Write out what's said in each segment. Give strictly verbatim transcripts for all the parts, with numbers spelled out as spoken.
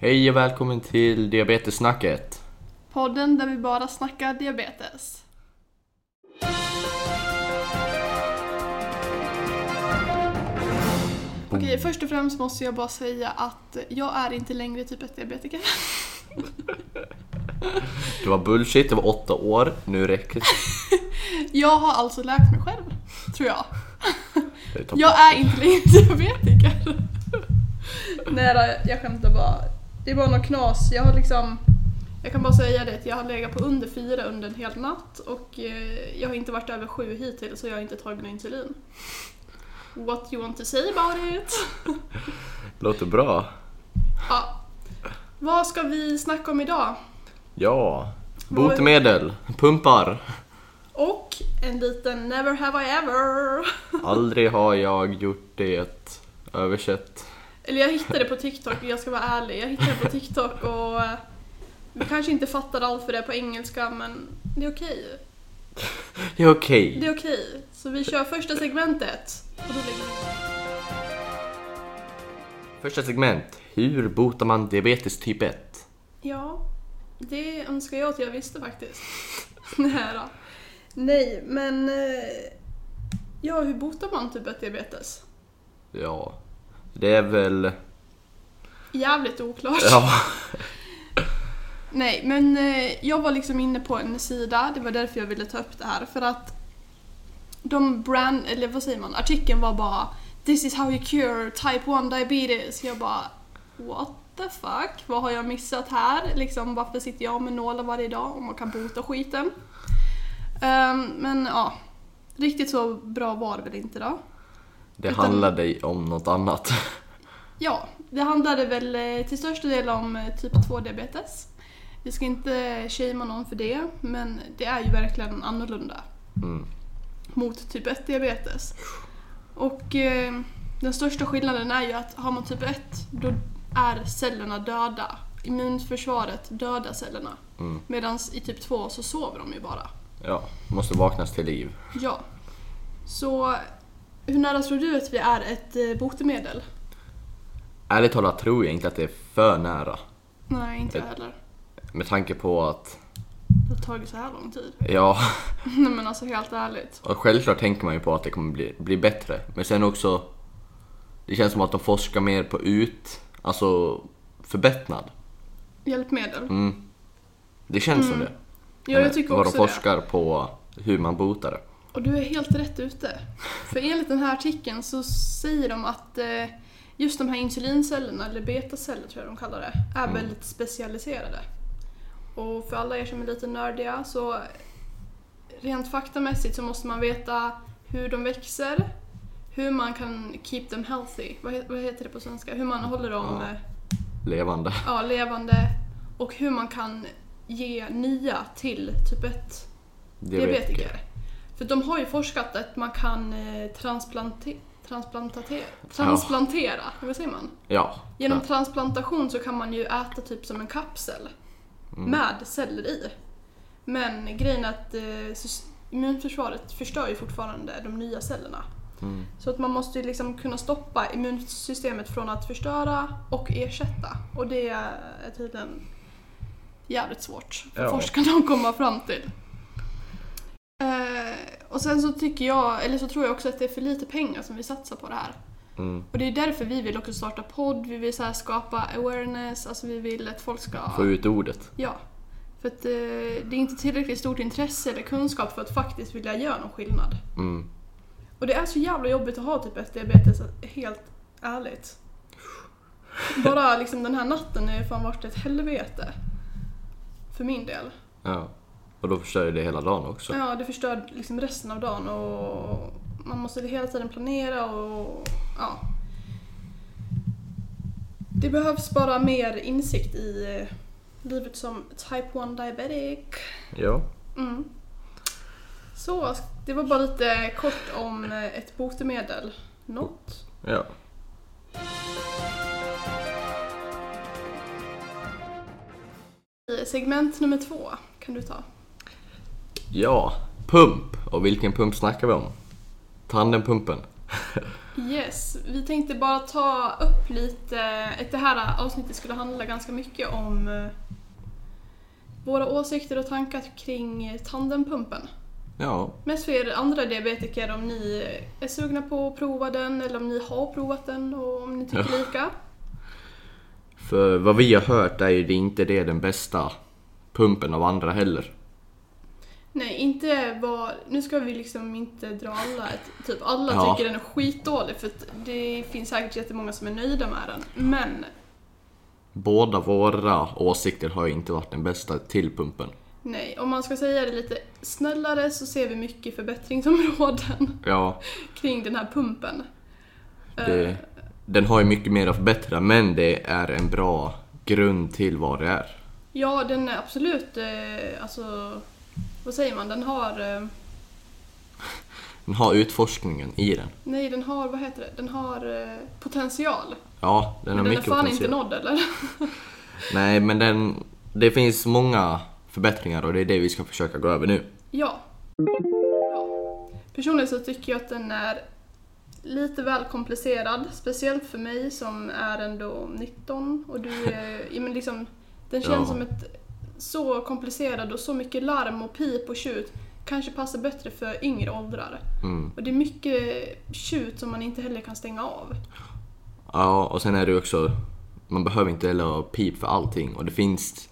Hej och välkommen till Diabetessnacket. Podden där vi bara snackar diabetes. Okej, okay, först och främst måste jag bara säga att jag är inte längre typ ett diabetiker. Det var bullshit, det var åtta år, nu räcker det. Jag har alltså läkt mig själv, tror jag. Jag är inte längre diabetiker. Nej, jag skämtar bara. Det är bara något knas. Jag har liksom, jag kan bara säga det att jag har legat på under fyra under en hel natt. Och jag har inte varit över sju hittills, så jag har inte tagit någon insulin. What you want to say about it? Låter bra. Ja. Vad ska vi snacka om idag? Ja, botemedel, pumpar. Och en liten never have I ever. Aldrig har jag gjort det, översatt. Eller jag hittade på TikTok, jag ska vara ärlig. Jag hittade på TikTok och vi kanske inte fattar allt för det på engelska, men det är okej. Det är okej. Det är okej. Så vi kör första segmentet. Och då lägger vi. Första segment. Hur botar man diabetes typ ett? Ja, det önskar jag att jag visste faktiskt. Nej då. Nej, men ja, hur botar man typ ett diabetes? Ja. Det är väl jävligt oklart. Ja. Nej, men jag var liksom inne på en sida. Det var därför jag ville ta upp det här. För att de brand, eller vad säger man, artikeln var bara this is how you cure type one diabetes. Jag bara, what the fuck? Vad har jag missat här? Liksom, varför sitter jag med nålar varje dag om man kan bota skiten? Um, men ja, riktigt så bra var det väl inte då. Det Utan, handlade om något annat. Ja, det handlade väl till största del om typ två diabetes. Vi ska inte shama någon för det, men det är ju verkligen annorlunda mm. mot typ ett diabetes. Och eh, den största skillnaden är ju att har man typ ett, då är cellerna döda. Immunförsvaret dödar cellerna. Mm. Medan i typ två så sover de ju bara. Ja, måste vaknas till liv. Ja, så... Hur nära tror du att vi är ett botemedel? Ärligt talat tror jag inte att det är för nära. Nej, inte med, heller. Med tanke på att... Det har tagit så här lång tid. Ja. Nej, men alltså helt ärligt. Och självklart tänker man ju på att det kommer bli, bli bättre. Men sen också... Det känns som att de forskar mer på ut... Alltså förbättrad. Hjälpmedel. Mm. Det känns mm. som det. Ja, jag tycker också det. Vad de forskar det. På hur man botar det. Och du är helt rätt ute. För enligt den här artikeln så säger de att just de här insulincellerna, eller betaceller tror jag de kallar det, är mm. väldigt specialiserade. Och för alla er som är lite nördiga så rent faktamässigt så måste man veta hur de växer, hur man kan keep them healthy. Vad heter det på svenska? Hur man håller dem... Ja, levande. Ja, levande. Och hur man kan ge nya till typ ett diabetiker. För de har ju forskat att man kan transplante- transplantera, transplantera, ja. Vad säger man? Ja. Genom ja. transplantation så kan man ju äta typ som en kapsel mm. med celler i. Men grejen är att immunförsvaret förstör ju fortfarande de nya cellerna. Mm. Så att man måste ju liksom kunna stoppa immunsystemet från att förstöra och ersätta. Och det är tydligen jävligt svårt för ja. forskarna att komma fram till. Uh, och sen så tycker jag, eller så tror jag också att det är för lite pengar som vi satsar på det här. Mm. Och det är därför vi vill också starta podd, vi vill så här skapa awareness, alltså vi vill att folk ska... Få ut ordet. Ja, för att uh, det är inte tillräckligt stort intresse eller kunskap för att faktiskt vilja göra någon skillnad. Mm. Och det är så jävla jobbigt att ha typ ett diabetes, helt ärligt. Bara liksom den här natten har fan varit ett helvete. För min del. Ja. Och då förstör det hela dagen också. Ja, det förstör liksom resten av dagen. Och man måste hela tiden planera. Och ja. Det behövs bara mer insikt i livet som type ett diabetic. Ja. Mm. Så, det var bara lite kort om ett botemedel. Något. Ja. Segment nummer två kan du ta. Ja, pump. Och vilken pump snackar vi om? Tandempumpen. Yes, vi tänkte bara ta upp lite, det här avsnittet skulle handla ganska mycket om våra åsikter och tankar kring tandempumpen. Ja. Mest för er andra diabetiker, om ni är sugna på att prova den eller om ni har provat den och om ni tycker ja. lika. För vad vi har hört är ju det inte det den bästa pumpen av andra heller. Nej, inte vad... Nu ska vi liksom inte dra alla... Typ alla ja. tycker den är skitdålig, för det finns säkert jättemånga som är nöjda med den. Men... båda våra åsikter har ju inte varit den bästa till pumpen. Nej, om man ska säga det lite snällare så ser vi mycket förbättringsområden ja. kring den här pumpen. Det, uh, den har ju mycket mer att förbättra, men det är en bra grund till vad det är. Ja, den är absolut... Eh, alltså... Vad säger man? Den har... Eh... Den har utforskningen i den. Nej, den har... Vad heter det? Den har eh, potential. Ja, den har mycket potential. Den är fan inte nådd, eller? Nej, men den... Det finns många förbättringar och det är det vi ska försöka gå över nu. Ja. ja. Personligen så tycker jag att den är lite väl komplicerad. Speciellt för mig som är ändå nitton. Och du är... men liksom, den känns ja. som ett... så komplicerad och så mycket larm och pip och tjut kanske passar bättre för yngre åldrar. Mm. Och det är mycket tjut som man inte heller kan stänga av. Ja, och sen är det också, man behöver inte heller ha pip för allting. Och det finns...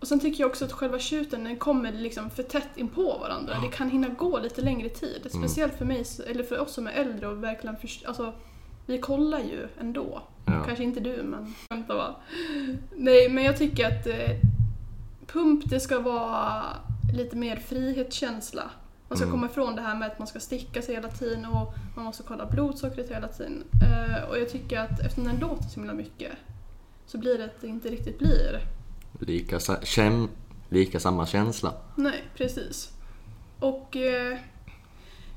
Och sen tycker jag också att själva tjuten, den kommer liksom för tätt in på varandra. Ja. Det kan hinna gå lite längre tid. Speciellt mm. för mig, eller för oss som är äldre och verkligen först... Alltså, vi kollar ju ändå. Ja. Kanske inte du, men... Vänta, va? Nej, men jag tycker att... Eh... Pump, det ska vara lite mer frihetskänsla. Man ska mm. komma ifrån det här med att man ska sticka sig hela tiden och man måste kolla blodsockret hela tiden. Uh, och jag tycker att eftersom den låter så himla mycket så blir det att det inte riktigt blir... Lika, käm, lika samma känsla. Nej, precis. Och uh,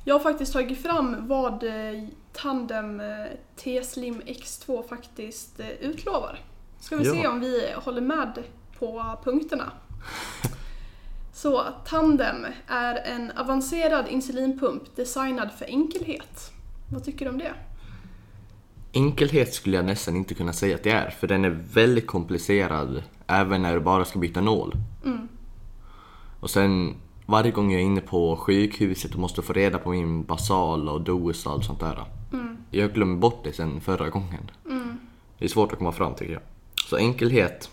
jag har faktiskt tagit fram vad uh, Tandem uh, T-Slim X två faktiskt uh, utlovar. Ska vi ja. se om vi håller med på punkterna. Så Tandem är en avancerad insulinpump designad för enkelhet. Vad tycker du om det? Enkelhet skulle jag nästan inte kunna säga att det är, för den är väldigt komplicerad även när du bara ska byta nål. Mm. Och sen varje gång jag är inne på sjukhuset och måste få reda på min basal och dos och allt sånt där. Mm. Jag glömmer bort det sen förra gången. Mm. Det är svårt att komma fram, tycker jag. Så enkelhet.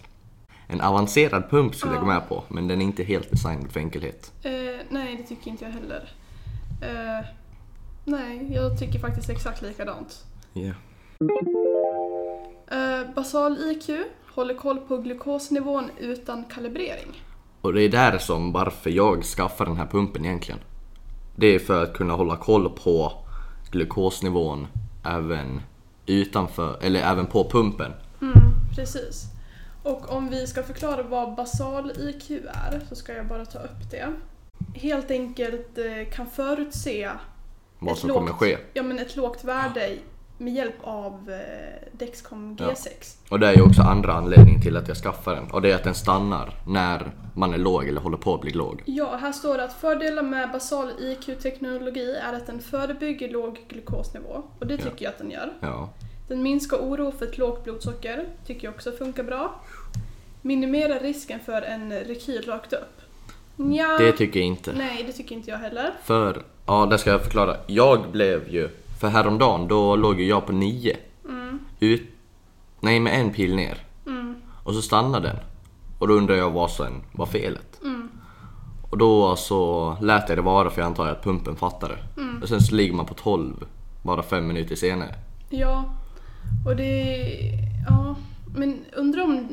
En avancerad pump skulle ja. jag gå med på, men den är inte helt designad för enkelhet. Eh, nej, det tycker inte jag heller. Eh, nej, jag tycker faktiskt exakt likadant. Yeah. Eh, basal I Q håller koll på glukosnivån utan kalibrering. Och det är där som varför jag skaffar den här pumpen egentligen. Det är för att kunna hålla koll på glukosnivån även utanför, eller även på pumpen. Mm, precis. Och om vi ska förklara vad basal I Q är så ska jag bara ta upp det. Helt enkelt kan förutse vad som lågt, kommer ske. Ja, men ett lågt värde med hjälp av Dexcom G sex. Ja. Och det är ju också andra anledningen till att jag skaffar den. Och det är att den stannar när man är låg eller håller på att bli låg. Ja, här står det att fördelar med basal I Q-teknologi är att den förebygger låg glukosnivå. Och det tycker ja. jag att den gör. Ja. Den minskar oro för ett lågt blodsocker, tycker jag också funkar bra. Minimerar risken för en rekyl rakt upp. Nja, det tycker jag inte. Nej, det tycker inte jag heller. För, ja, det ska jag förklara. Jag blev ju, för häromdagen, då låg jag på nio. Mm. Ut, nej, med en pil ner. Mm. Och så stannade den. Och då undrar jag vad som var felet. Mm. Och då så lät jag det vara, för jag antar att pumpen fattade. Mm. Och sen så ligger man på tolv, bara fem minuter senare. Ja. Och det, ja, men undrar om,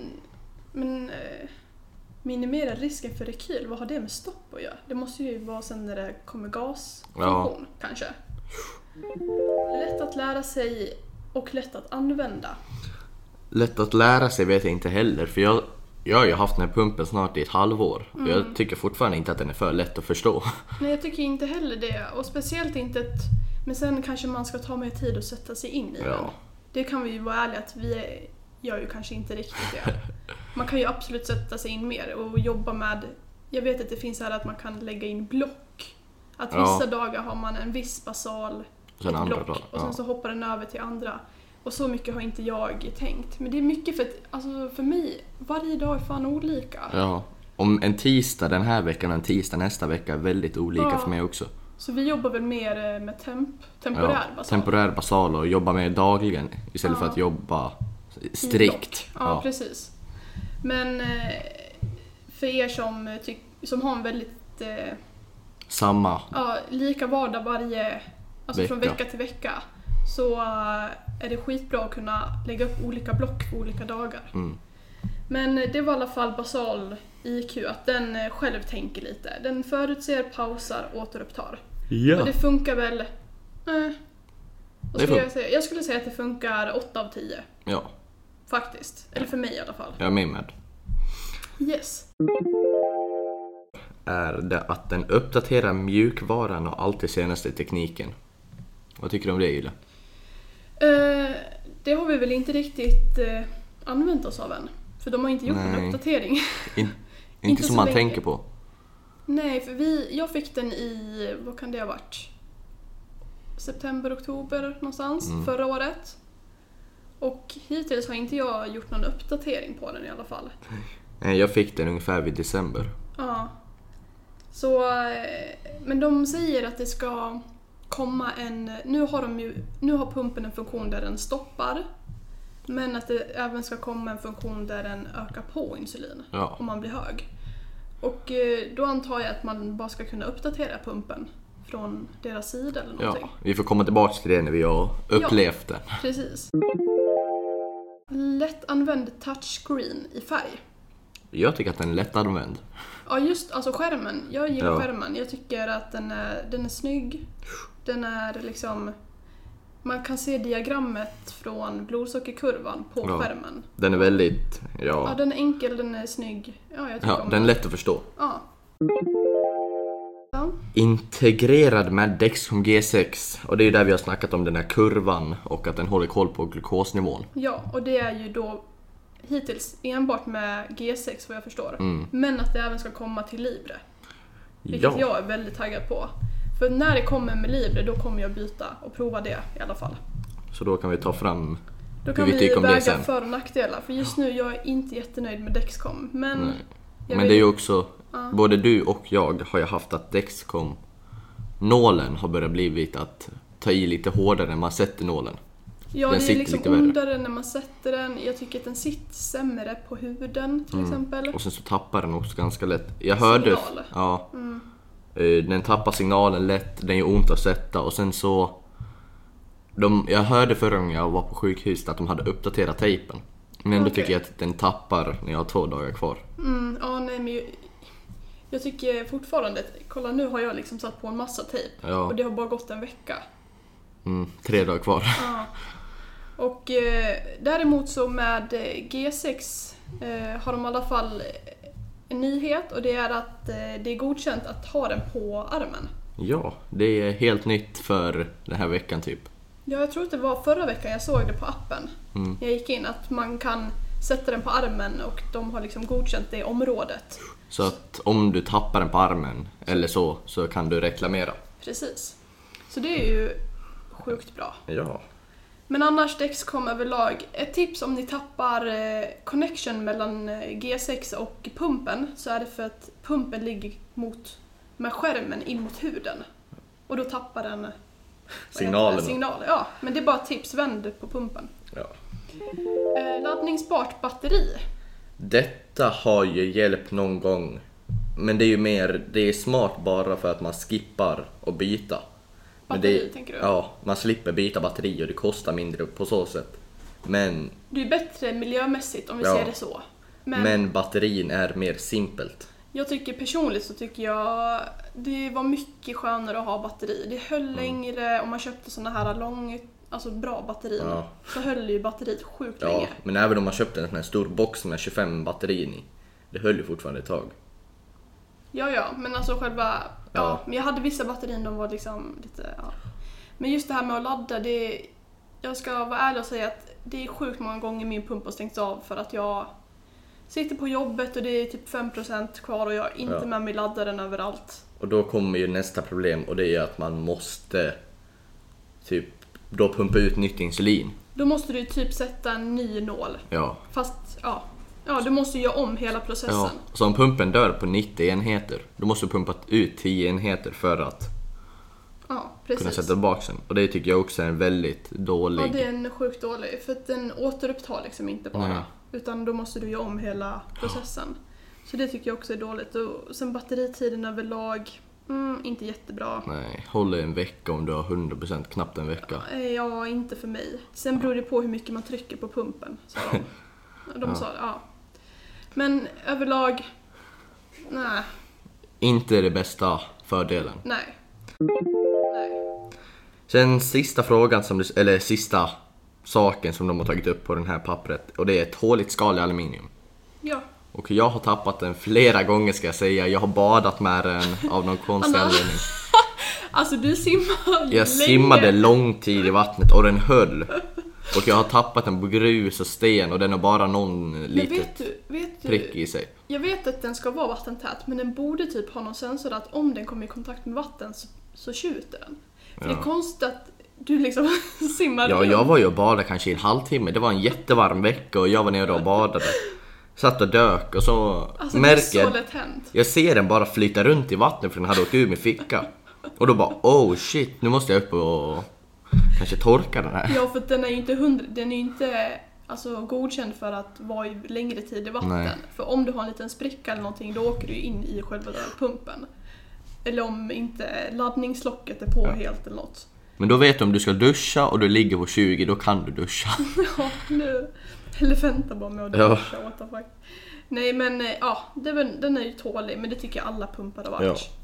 men eh, minimera risken för rekyl, vad har det med stopp att göra? Det måste ju vara sen när det kommer gasfunktion, ja. kanske. Lätt att lära sig och lätt att använda. Lätt att lära sig vet jag inte heller, för jag, jag har ju haft den här pumpen snart i ett halvår. Mm. Och jag tycker fortfarande inte att den är för lätt att förstå. Nej, jag tycker inte heller det, och speciellt inte ett, men sen kanske man ska ta mer tid och sätta sig in i ja. den. Det kan vi ju vara ärliga att vi gör ju kanske inte riktigt det. Man kan ju absolut sätta sig in mer och jobba med, jag vet att det finns här att man kan lägga in block. Att vissa ja. dagar har man en viss basal Och sen ett andra block, då, och sen ja. så hoppar den över till andra. Och så mycket har inte jag tänkt. Men det är mycket för, alltså för mig, varje dag är fan olika. Ja, om en tisdag den här veckan och en tisdag nästa vecka är väldigt olika ja. för mig också. Så vi jobbar väl mer med temp, temporär ja, basal. Temporär basal och jobbar mer dagligen istället ja. för att jobba strikt. Ja, ja, precis. Men för er som, som har en väldigt... Eh, Samma. Ja, lika vardag varje... Alltså vecka. Från vecka till vecka. Så är det skitbra att kunna lägga upp olika block på olika dagar. Mm. Men det var i alla fall basal I Q, att den själv tänker lite. Den förutser, pausar, återupptar. Ja. Och det funkar väl... Eh, det skulle jag, säga, jag skulle säga att det funkar åtta av tio. Ja. Faktiskt. Eller för mig i alla fall. Jag är med med. Yes. Är det att den uppdaterar mjukvaran och allt det senaste tekniken. Vad tycker du om det, Julia? Eh, det har vi väl inte riktigt eh, använt oss av än. För de har inte gjort Nej. en uppdatering. In, inte, inte som man länge. tänker på. Nej, för vi, jag fick den i, vad kan det ha varit? September, oktober någonstans mm. förra året. Och hittills har inte jag gjort någon uppdatering på den i alla fall. Nej, jag fick den ungefär vid december. Ja. Så, men de säger att det ska komma en... Nu har, de ju, nu har pumpen en funktion där den stoppar. Men att det även ska komma en funktion där den ökar på insulin. Ja. Om man blir hög. Och då antar jag att man bara ska kunna uppdatera pumpen från deras sida eller någonting. Ja, vi får komma tillbaka till det när vi har upplevt ja, den. Precis. Lättanvänd touchscreen i färg. Jag tycker att den är lättanvänd. Ja, just alltså skärmen. Jag gillar ja. skärmen. Jag tycker att den är, den är snygg. Den är liksom... Man kan se diagrammet från blodsockerkurvan på ja. skärmen. Den är väldigt... Ja. ja, den är enkel, den är snygg. Ja, jag tycker ja, om den är lätt att förstå. Ja. ja. Integrerad med Dexcom G sex. Och det är ju där vi har snackat om den här kurvan och att den håller koll på glukosnivån. Ja, och det är ju då... Hittills enbart med G sex vad jag förstår. Mm. Men att det även ska komma till Libre. Vilket ja. jag är väldigt taggad på. För när det kommer med Libre då kommer jag byta och prova det i alla fall. Så då kan vi ta fram då kan hur vi tycker om det sen. Då kan vi väga för- och nackdelar. För just nu jag är inte jättenöjd med Dexcom. Men, jag men det är ju också, uh. både du och jag har ju haft att Dexcom-nålen har börjat blivit att ta i lite hårdare än man sätter nålen. Ja, den det är liksom ondare när man sätter den. Jag tycker att den sitter sämre på huden till mm. exempel. Och sen så tappar den också ganska lätt. Jag hörde Signal. ja, mm. Den tappar signalen lätt. Den gör ont att sätta. Och sen så de, jag hörde förra gången jag var på sjukhus att de hade uppdaterat tejpen. Men ändå okay. tycker jag att den tappar när jag har två dagar kvar. mm, ja, nej, men jag, jag tycker fortfarande. Kolla, nu har jag liksom satt på en massa tejp ja. och det har bara gått en vecka. mm, Tre dagar kvar. ja. Och eh, däremot så med G sex eh, har de i alla fall en nyhet och det är att eh, det är godkänt att ha den på armen. Ja, det är helt nytt för den här veckan typ. Ja, jag tror att det var förra veckan jag såg det på appen. Mm. Jag gick in att man kan sätta den på armen och de har liksom godkänt det området. Så att om du tappar den på armen eller så, så kan du reklamera. Precis. Så det är ju sjukt bra. Ja. Men annars Dexcom överlag, ett tips om ni tappar eh, connection mellan G sex och pumpen så är det för att pumpen ligger mot, med skärmen in mot huden. Och då tappar den signalen. Signal, ja, men det är bara tips, vänd på pumpen. Ja. Eh, laddningsbart batteri. Detta har ju hjälpt någon gång, men det är ju mer, det är smart bara för att man skippar och byta. Batteri, det, tänker du? Ja, man slipper byta batteri och det kostar mindre på så sätt. Men det är bättre miljömässigt om vi ja, ser det så. Men, men batterin är mer simpelt. Jag tycker personligt så tycker jag det var mycket skönare att ha batteri. Det höll mm. längre om man köpte såna här lång, alltså bra batterier. Ja. Så höll ju batteriet sjukt ja, länge. Men även om man köpte en sån här stor box med tjugofem batterier i, det höll ju fortfarande ett tag. Ja, ja, men alltså själva... Ja. ja, men jag hade vissa batterier, de var liksom lite... Ja. Men just det här med att ladda, det... Jag ska vara ärlig och säga att det är sjukt många gånger min pump har stängts av för att jag sitter på jobbet och det är typ fem procent kvar och jag är inte ja. med mig laddaren överallt. Och då kommer ju nästa problem och det är att man måste typ då pumpa ut nytt insulin. Då måste du typ sätta en ny nål. Ja. Fast ja. Ja, du måste göra om hela processen. Ja. Så om pumpen dör på nittio enheter, då måste du pumpa ut tio enheter för att ja, precis. kunna sätta tillbaka den. Och det tycker jag också är en väldigt dålig. Ja, det är en sjukt dålig. För att den återupptar liksom inte bara. Mm. Utan då måste du göra om hela processen. Så det tycker jag också är dåligt. Och sen batteritiden överlag, mm, inte jättebra. Nej, håller en vecka om du har hundra procent, knappt en vecka. Ja, inte för mig. Sen beror det på hur mycket man trycker på pumpen, sa de. De ja. sa, ja. Men överlag, nej. Inte det bästa fördelen. Nej. nej. Sen sista frågan, som du, eller sista saken som de har tagit upp på den här pappret. Och det är ett håligt skal i aluminium. Ja. Och jag har tappat den flera gånger, ska jag säga. Jag har badat med den av någon konstig anledning. Alltså du simmade länge. Jag simmade lång tid i vattnet och den höll. Och jag har tappat den på grus och sten och den har bara någon liten prick i sig. Jag vet att den ska vara vattentät, men den borde typ ha någon sensor att om den kommer i kontakt med vatten så, så tjuter den. För ja. det är konstigt att du liksom simmade. Ja, jag var ju och badade kanske i en halvtimme. Det var en jättevarm vecka och jag var nere och badade. Satt och dök och så alltså, märker så jag ser den bara flyta runt i vattnet för den hade åkt ur min ficka. Och då bara, oh shit, nu måste jag upp och kanske torka den här. Ja, för den är ju inte, hundra, den är ju inte alltså, godkänd för att vara i längre tid i vatten. Nej. För om du har en liten spricka eller någonting, då åker du in i själva pumpen. Eller om inte laddningslocket är på ja. helt eller något. Men då vet du om du ska duscha och du ligger på tjugo, då kan du duscha. Ja, nu. Eller vänta bara med att duscha, ja. what the fuck. Nej, men ja, det var, den är ju tålig, men det tycker jag alla pumpar har varit. Ja.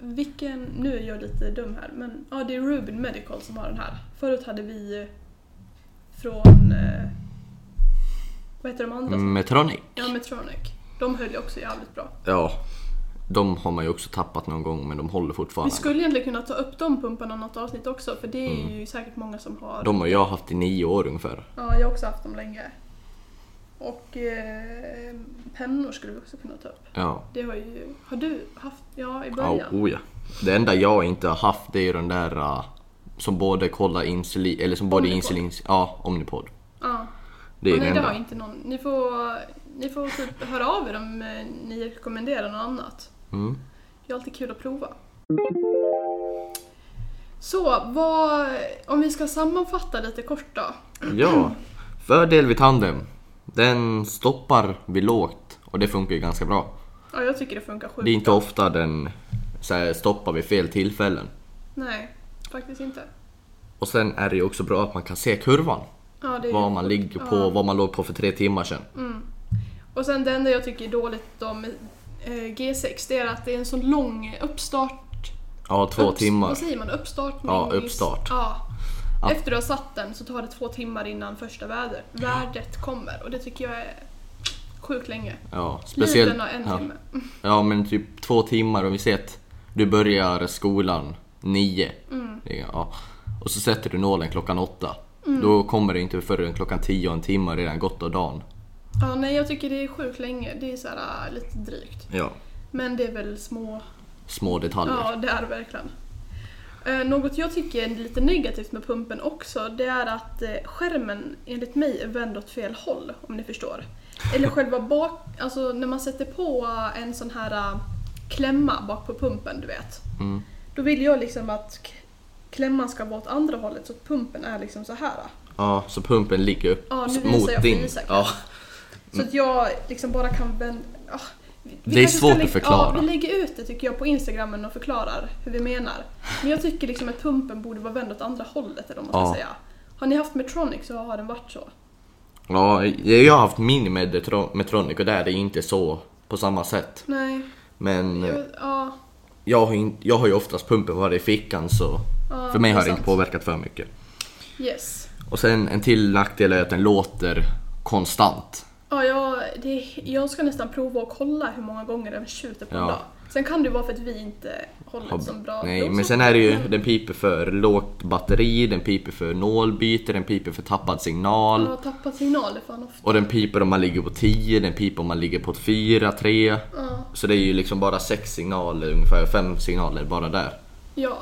Vilken, nu är jag lite dum här, men ja, det är Rubin Medical som har den här. Förut hade vi från, eh, vad heter de andra? Medtronic. Ja, Medtronic. De höll ju också jävligt bra. Ja. De har man ju också tappat någon gång, men de håller fortfarande. Vi skulle egentligen kunna ta upp de pumparna något avsnitt också, för det är mm. ju säkert många som har. De har jag haft i nio år ungefär. Ja, jag har också haft dem länge. Och eh, pennor skulle vi också kunna ta upp. Ja. Det har ju, har du haft, ja, i början? Ja, oh ja. Det enda jag inte har haft, det är ju den där uh, som både kollar insulin, eller som Omnipod. både insulin, ja, Omnipod. Ja. Det är nej, det har inte någon. Ni får, ni får typ höra av er om ni rekommenderar något annat. Mm. Det är alltid kul att prova. Så, vad, om vi ska sammanfatta lite kort då. Ja, fördel vid Tandem. Den stoppar vid lågt och det funkar ju ganska bra. Ja, jag tycker det funkar sjukt. Det är inte ofta den så här, stoppar vid fel tillfällen. Nej, faktiskt inte. Och sen är det ju också bra att man kan se kurvan. Ja, det är vad man ju, ligger på, ja. vad man låg på för tre timmar sedan. Mm. Och sen den där jag tycker är dåligt om G sex, det är att det är en så lång uppstart. Ja, två Upps, timmar. Vad säger man? Uppstart? Ja, uppstart. Just, ja. Ja. Efter du har satt den så tar det två timmar innan första väder. värdet ja. kommer. Och det tycker jag är sjukt länge. Ja, speciellt. Liven har en ja. timme. Ja, men typ två timmar. Om vi ser att du börjar skolan nio. Mm. Ja. Och så sätter du nålen klockan åtta. Mm. Då kommer det inte förrän klockan tio och en timme redan gått av dagen. Ja, nej, jag tycker det är sjukt länge. Det är så här lite drygt. Ja. Men det är väl små... Små detaljer. Ja, det är verkligen. Eh, något jag tycker är lite negativt med pumpen också, det är att eh, skärmen enligt mig är vänd åt fel håll, om ni förstår. Eller själva bak... Alltså, när man sätter på en sån här uh, klämma bak på pumpen, du vet. Mm. Då vill jag liksom att... klämman ska vara åt andra hållet så pumpen är liksom så här. Ja, så pumpen ligger upp ja, nu mot jag din. Ja. Så att jag liksom bara kan vända... Ja. Det är svårt lägga, att förklara. Ja, vi lägger ut det tycker jag på Instagrammen och förklarar hur vi menar. Men jag tycker liksom att pumpen borde vara vänd åt andra hållet eller vad man ska ja. säga. Har ni haft Medtronic så har den varit så. Ja, jag har haft min Medtronic och där är det inte så på samma sätt. Nej. Men jag, ja. jag, har, in, jag har ju oftast pumpen var i fickan så... Ah, för mig har det inte påverkat för mycket. Yes. Och sen en till nackdel är att den låter konstant. Ah, ja, det, jag ska nästan prova och kolla hur många gånger den tjuter på ja. en dag. Sen kan det vara för att vi inte håller Hob- som bra. Nej, men sen är det ju den piper för lågt batteri, den piper för nålbyte, den piper för tappad signal. Ja, tappad signal är fan ofta. Och den piper om man ligger på tio, den piper om man ligger på fyra, tre. Ah. Så det är ju liksom bara sex signaler, ungefär fem signaler bara där. Ja.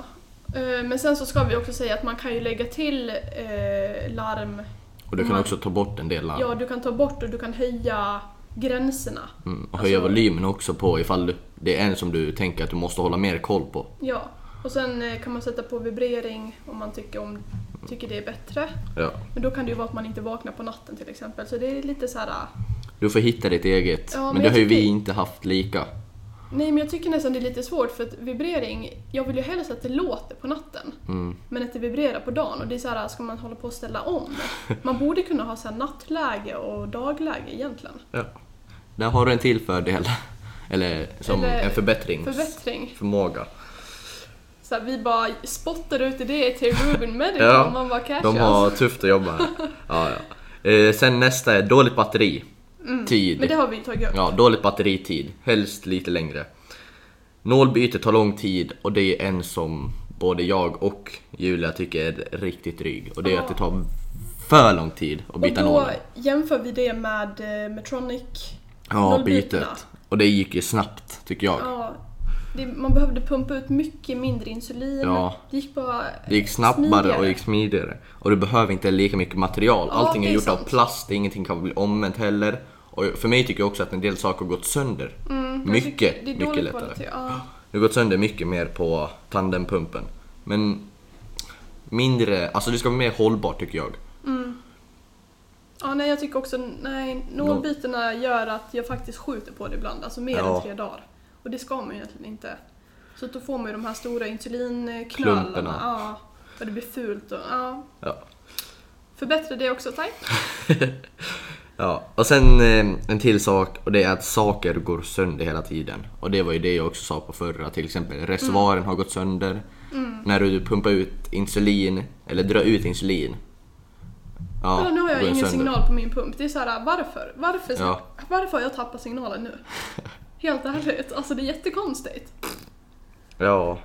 Men sen så ska vi också säga att man kan ju lägga till eh, larm. Och du kan man, också ta bort en del larm. Ja, du kan ta bort och du kan höja gränserna. Mm, och höja alltså, volymen också på ifall det är en som du tänker att du måste hålla mer koll på. Ja, och sen kan man sätta på vibrering om man tycker, om, tycker det är bättre. Ja. Men då kan det ju vara att man inte vaknar på natten till exempel. Så det är lite så här. Du får hitta ditt eget. Ja, men men det har ju vi inte haft lika. Nej, men jag tycker nästan det är lite svårt för att vibrering, jag vill ju helst att det låter på natten, mm. men att det vibrerar på dagen, och det är så här, ska man hålla på att ställa om? Man borde kunna ha så här nattläge och dagläge egentligen. Ja. Där har du en till fördel, eller som eller en förbättring. Förbättring. Förmåga. Så här, vi bara spottar ut det till Rubin Medical. Ja, man bara catchas. De har tufft att jobba här. Ja, ja. Eh, sen nästa är dåligt batteri. Mm, tid. Men det har vi tagit upp. Ja, dåligt batteritid. Helst lite längre. Nålbyte tar lång tid, och det är en som både jag och Julia tycker är riktigt dryg. Och det är ah. att det tar för lång tid att byta nålen. Och då nålen. Jämför vi det med Medtronic. Ja, bytet. Och det gick ju snabbt, tycker jag. Ja, det, man behövde pumpa ut mycket mindre insulin. Ja. Det gick bara det gick snabbare smidigare. och gick smidigare. Och du behöver inte lika mycket material. Ja, allting är, är gjort sant. av plast, ingenting kan bli omvänt heller. Och för mig tycker jag också att en del saker har gått sönder. Mm, mycket, det är mycket lättare. Kvalitet, ja. Det har gått sönder mycket mer på tandempumpen. Men mindre, alltså det ska vara mer hållbart tycker jag. Mm. Ja, nej, jag tycker också, nej, nålbytena gör att jag faktiskt skjuter på det ibland. Alltså mer ja. än tre dagar. Och det ska man ju egentligen inte. Så då får man ju de här stora insulinknallarna. Ja, och det blir fult. Och, ja. Ja. Förbättra det också, tack. Ja, och sen eh, en till sak, och det är att saker går sönder hela tiden. Och det var ju det jag också sa på förra, till exempel reservoaren mm. har gått sönder. Mm. När du pumpar ut insulin, eller drar ut insulin. Ja, ja, nu har jag ingen sönder. signal på min pump. Det är så här, varför? Varför, ja. varför har jag tappat signalen nu? Helt ärligt, alltså det är jättekonstigt. Ja.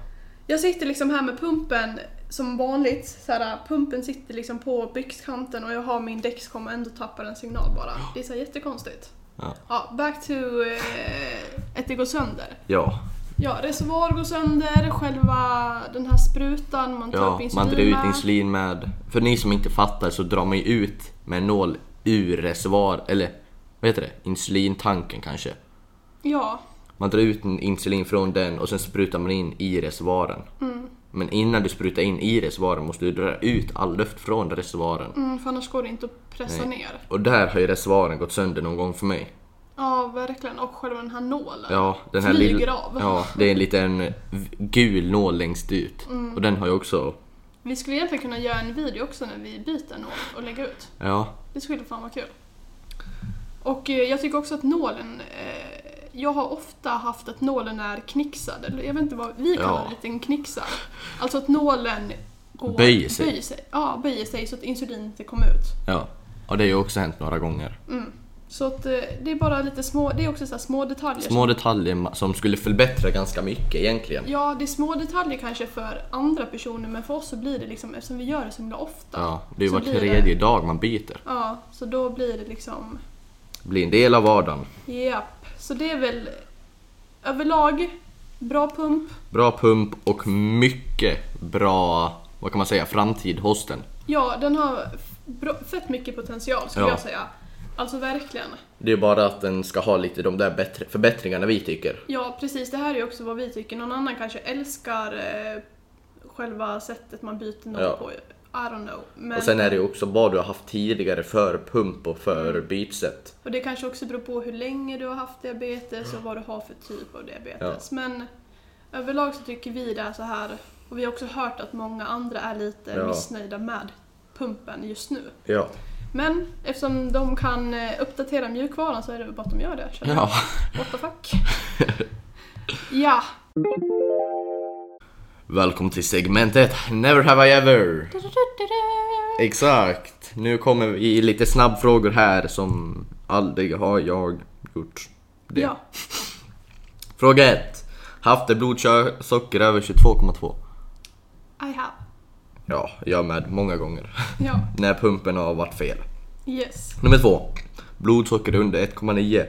Jag sitter liksom här med pumpen som vanligt, så här, pumpen sitter liksom på byxkanten och jag har min Dexcom och ändå tappar en signal bara. Det är så här jättekonstigt. Ja. Ja, back to eh, att det går sönder. Ja. Ja, reservoar går sönder, själva den här sprutan man tar ja, upp insulin man drar ut insulin med. För ni som inte fattar så drar man ju ut med nål ur reservoar, eller vad heter det? Insulintanken kanske. Ja. Man drar ut en insulin från den och sen sprutar man in i reservoaren. Mm. Men innan du sprutar in i reservoaren måste du dra ut all luft från reservoaren. Mm, för annars går det inte att pressa Nej. ner. Och där har ju reservoaren gått sönder någon gång för mig. Ja, verkligen. Och själva den här nålen. Ja, den här flyger lilla, av. Ja, det är en liten gul nål längst ut. Mm. Och den har ju också... Vi skulle egentligen kunna göra en video också när vi byter nål och lägga ut. Ja. Det skulle fan vara kul. Och jag tycker också att nålen... Eh, jag har ofta haft att nålen är knixad, eller jag vet inte vad vi kallar ja. det, en knixad. Alltså att nålen går, böjer sig. Böjer sig. Ja, böjer sig så att insulin inte kommer ut. Ja, och det har ju också hänt några gånger. Mm. Så att det är bara lite små, det är också så här små detaljer. Små detaljer som skulle förbättra ganska mycket egentligen. Ja, det är små detaljer kanske för andra personer, men för oss så blir det liksom, eftersom vi gör det så ofta. Ja, det är ju var tredje det, dag man byter. Ja, så då blir det liksom... blir en del av vardagen. Ja. Så det är väl överlag bra pump. Bra pump och mycket bra, vad kan man säga, framtid hos den. Ja, den har fett mycket potential skulle ja. jag säga. Alltså verkligen. Det är bara att den ska ha lite de där bättre förbättringarna vi tycker. Ja, precis. Det här är också vad vi tycker. Någon annan kanske älskar eh, själva sättet man byter något ja. på. I don't know. Men... och sen är det ju också vad du har haft tidigare för pump och för bytsätt. Och det kanske också beror på hur länge du har haft diabetes och vad du har för typ av diabetes. Ja. Men överlag så tycker vi det är så här, och vi har också hört att många andra är lite ja. missnöjda med pumpen just nu. Ja. Men eftersom de kan uppdatera mjukvaran så är det väl bara att de gör det. Ja. What the fuck? Ja. Välkommen till segmentet Never Have I Ever. Da, da, da, da. Exakt. Nu kommer vi lite snabbfrågor här som aldrig har jag gjort det. Ja. Fråga ett. Haft ett blodsocker över tjugotvå komma två? I have. Ja, jag med många gånger. Ja. När pumpen har varit fel. Yes. Nummer två. Blodsocker under ett komma nio.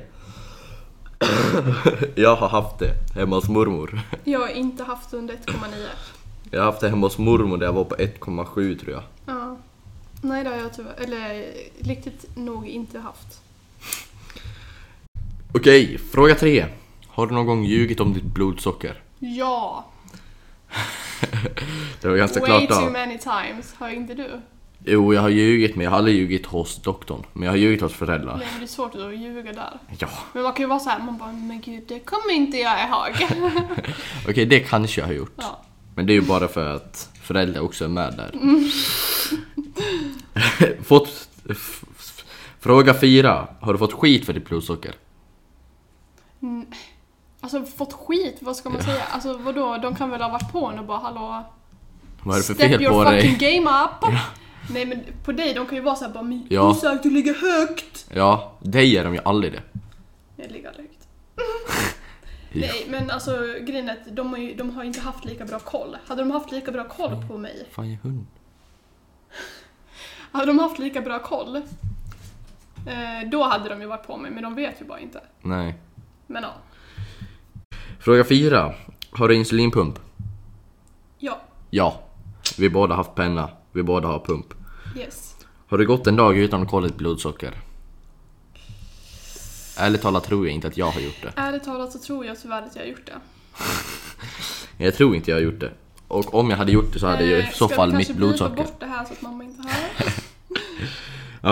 Jag har haft det hemma hos mormor. Jag har inte haft under ett komma nio. Jag har haft det hemma hos mormor där jag var på ett komma sju tror jag. Ja. Nej, det har jag tyvärr, eller riktigt nog inte haft. Okej, fråga tre. Har du någon gång ljugit om ditt blodsocker? Ja. Det var ganska Way klart då. Way too many times, har inte du? Jo, jag har ljugit, men jag har aldrig ljugit hos doktorn. Men jag har ljugit hos föräldrar. Nej, men det är svårt att ljuga där. Ja. Men man kan ju vara så här, man bara, men gud, det kommer inte jag ihåg. Okej, det kanske jag har gjort. Ja. Men det är ju bara för att föräldrar också är med där. Mm. fått, f- f- fråga fyra. Har du fått skit för ditt blodsocker? Mm. Alltså, fått skit? Vad ska man ja. säga? Alltså, vadå? De kan väl ha varit på en och bara, hallå? Vad är det för step fel på dig? Step your fucking game up! Ja. Nej, men på dig, de kan ju vara såhär bara, men ja. du ligger högt. Ja, dig är de ju aldrig det. Jag ligger aldrig högt. ja. Nej, men alltså grejen är att de har, ju, de har inte haft lika bra koll. Hade de haft lika bra koll fan, på mig Fan, jag är hund hade de haft lika bra koll eh, då hade de ju varit på mig. Men de vet ju bara inte. Nej. Men ja. Fråga fyra. Har du insulinpump? Ja. Ja, vi båda haft penna. Vi båda har pump. Yes. Har du gått en dag utan att kolla ditt blodsocker? Ärligt talat tror jag inte att jag har gjort det. Ärligt talat så tror jag tyvärr att jag har gjort det. Jag tror inte jag har gjort det. Och om jag hade gjort det så hade eh, jag i så fall mitt blodsocker. Ska vi kanske bort det här så att mamma inte hör?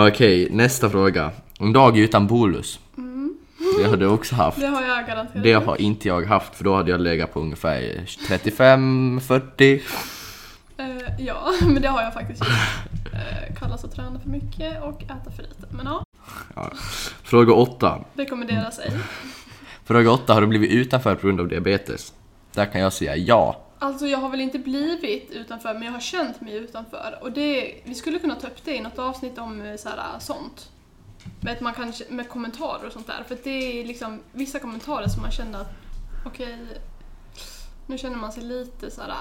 Okej, nästa fråga. En dag utan bolus. Mm. Det har du också haft. Det har jag garanterat. Det har inte jag haft, för då hade jag legat på ungefär trettiofem fyrtio. Ja, men det har jag faktiskt gjort. Kallas att träna för mycket och äta för lite, men ja. ja. Fråga åtta. Rekommenderas ej. Fråga åtta. Har du blivit utanför på grund av diabetes? Där kan jag säga ja. Alltså jag har väl inte blivit utanför, men jag har känt mig utanför. Och det, vi skulle kunna ta upp det i något avsnitt om så här, sånt. Med, att man kan, med kommentarer och sånt där. För det är liksom vissa kommentarer som man känner att okej, okay, nu känner man sig lite så här.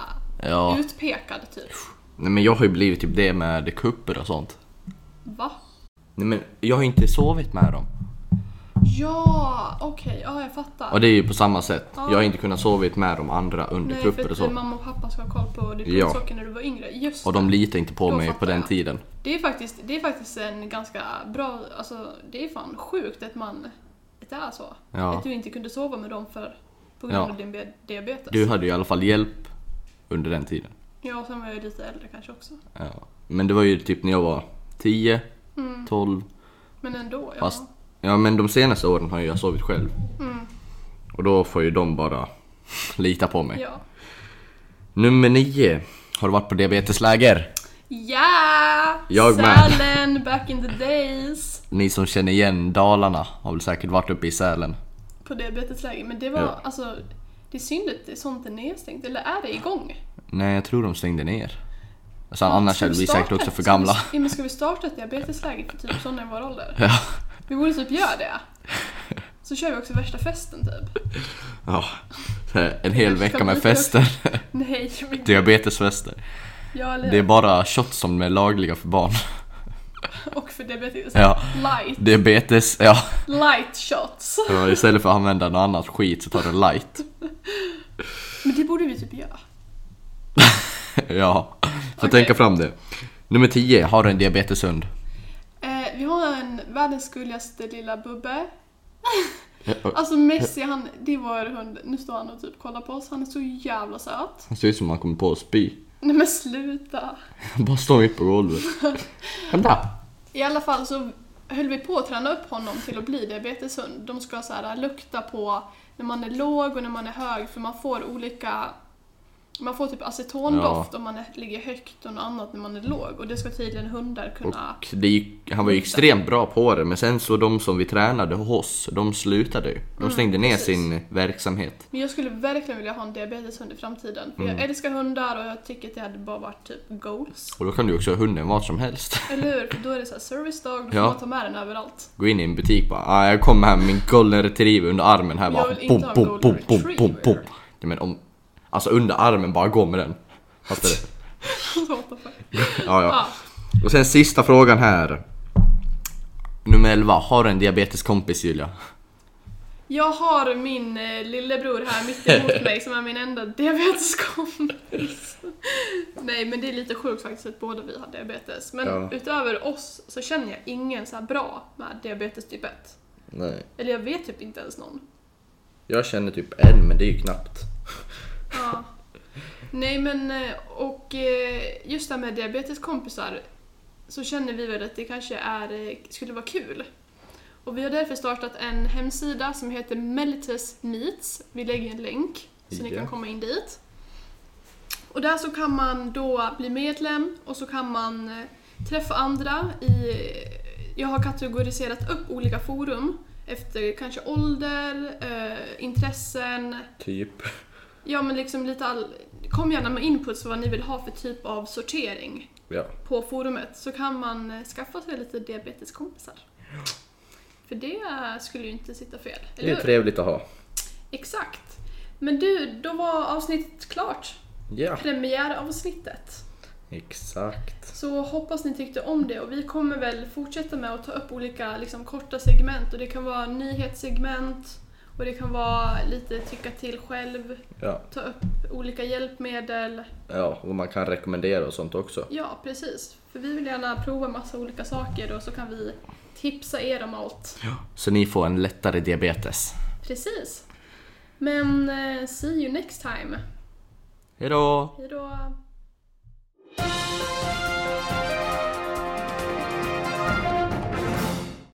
Ja. Utpekad typ. Nej, men jag har ju blivit typ det med kupper och sånt. Va? Nej, men jag har inte sovit med dem. Ja, okej, okay. Ja, jag fattar. Och det är ju på samma sätt. Ja. Jag har inte kunnat sovit med de andra under Nej, kupper och så. Nej, för mamma och pappa ska ha koll på ditt blodsocker ja. när du var yngre. Just och de litar inte på mig på den jag. tiden. Det är faktiskt det är faktiskt en ganska bra, alltså det är fan sjukt att man det är så. Ja. Att du inte kunde sova med dem för på grund ja. av din diabetes. Du hade ju i alla fall hjälp under den tiden. Ja, sen var jag lite äldre kanske också. Ja, men det var ju typ när jag var tio, mm. tolv. Men ändå, ja. Fast, ja, men de senaste åren har jag sovit själv. Mm. Och då får ju de bara lita på mig. Ja. Nummer nio. Har du varit på diabetesläger? Ja! Yeah! Sälen, back in the days. Ni som känner igen Dalarna har väl säkert varit uppe i Sälen. På diabetesläger, men det var ja. alltså... Det är synd att sånt är nedstängt. Eller är det igång? Nej, jag tror de stängde ner. Alltså, ja, annars är vi säkert också för gamla. Ska vi, men ska vi starta ett diabetesläger för typ sådana i vår ålder? Ja. Vi borde typ göra det. Så kör vi också värsta festen typ. Ja, en hel vecka med fester. Nej. Men... Diabetesfester. Ja, eller... Det är bara shots som är lagliga för barn. Och för diabetes ja. light. Diabetes, ja. Light shots. Ja, istället för att använda något annat skit så tar det light. Men det borde vi typ göra. Ja, så okay. tänka fram det. Nummer tio, har du en diabeteshund? Eh, vi har en världens gulligaste lilla bubbe. Alltså Messi, han, det är vår hund. Nu står han och typ kollar på oss. Han är så jävla söt. Han ser ut som han kommer på att spy. Nej men sluta. Bara står mitt på golvet. I alla fall så höll vi på att träna upp honom till att bli diabeteshund. De ska så här lukta på när man är låg och när man är hög. För man får olika... Man får typ acetondoft ja. om man ligger högt och något annat när man är låg. Och det ska tydligen hundar kunna... Och det, han var ju extremt bra på det. Men sen så de som vi tränade hos, de slutade. De stängde mm, ner precis. sin verksamhet. Men jag skulle verkligen vilja ha en diabeteshund i framtiden. För mm. jag älskar hundar och jag tycker att det hade bara varit typ goals. Och då kan du också ha hunden vad som helst. Eller hur? För då är det så här service dog, då får ja. man ta med den överallt. Gå in i en butik bara, ah, jag kommer här med min golden retriever under armen här. Jag vill bara, inte bo, ha golden bo, retriever. Bo, bo, bo. Ja, men om... Alltså under armen, bara gå med den. Fast det. ja, ja. Och sen sista frågan här. Nummer elva. Har du en diabeteskompis, Julia? Jag har min eh, lillebror här mitt emot mig som är min enda diabeteskompis. Nej, men det är lite sjukt faktiskt att båda vi har diabetes. Men ja. utöver oss så känner jag ingen så här bra med diabetes typ ett. Nej. Eller jag vet typ inte ens någon. Jag känner typ en, men det är ju knappt. Ja. Nej, men och just det här med diabeteskompisar så känner vi väl att det kanske är, skulle vara kul. Och vi har därför startat en hemsida som heter Mellitus Meets. Vi lägger en länk så ja. ni kan komma in dit. Och där så kan man då bli medlem och så kan man träffa andra i... Jag har kategoriserat upp olika forum efter kanske ålder, eh, intressen. Typ. Ja, men liksom lite all... Kom gärna med input så vad ni vill ha för typ av sortering ja. på forumet. Så kan man skaffa sig lite diabeteskompisar. För det skulle ju inte sitta fel. Eller det är hur? Trevligt att ha. Exakt. Men du, då var avsnittet klart. Yeah. Premiäravsnittet. Exakt. Så hoppas ni tyckte om det. Och vi kommer väl fortsätta med att ta upp olika liksom, korta segment. Och det kan vara nyhetssegment. Och det kan vara lite tycka till själv. Ja. Ta upp olika hjälpmedel. Ja, och man kan rekommendera och sånt också. Ja, precis. För vi vill gärna prova massa olika saker. Och så kan vi tipsa er om allt. Ja. Så ni får en lättare diabetes. Precis. Men see you next time. Hejdå. Hejdå.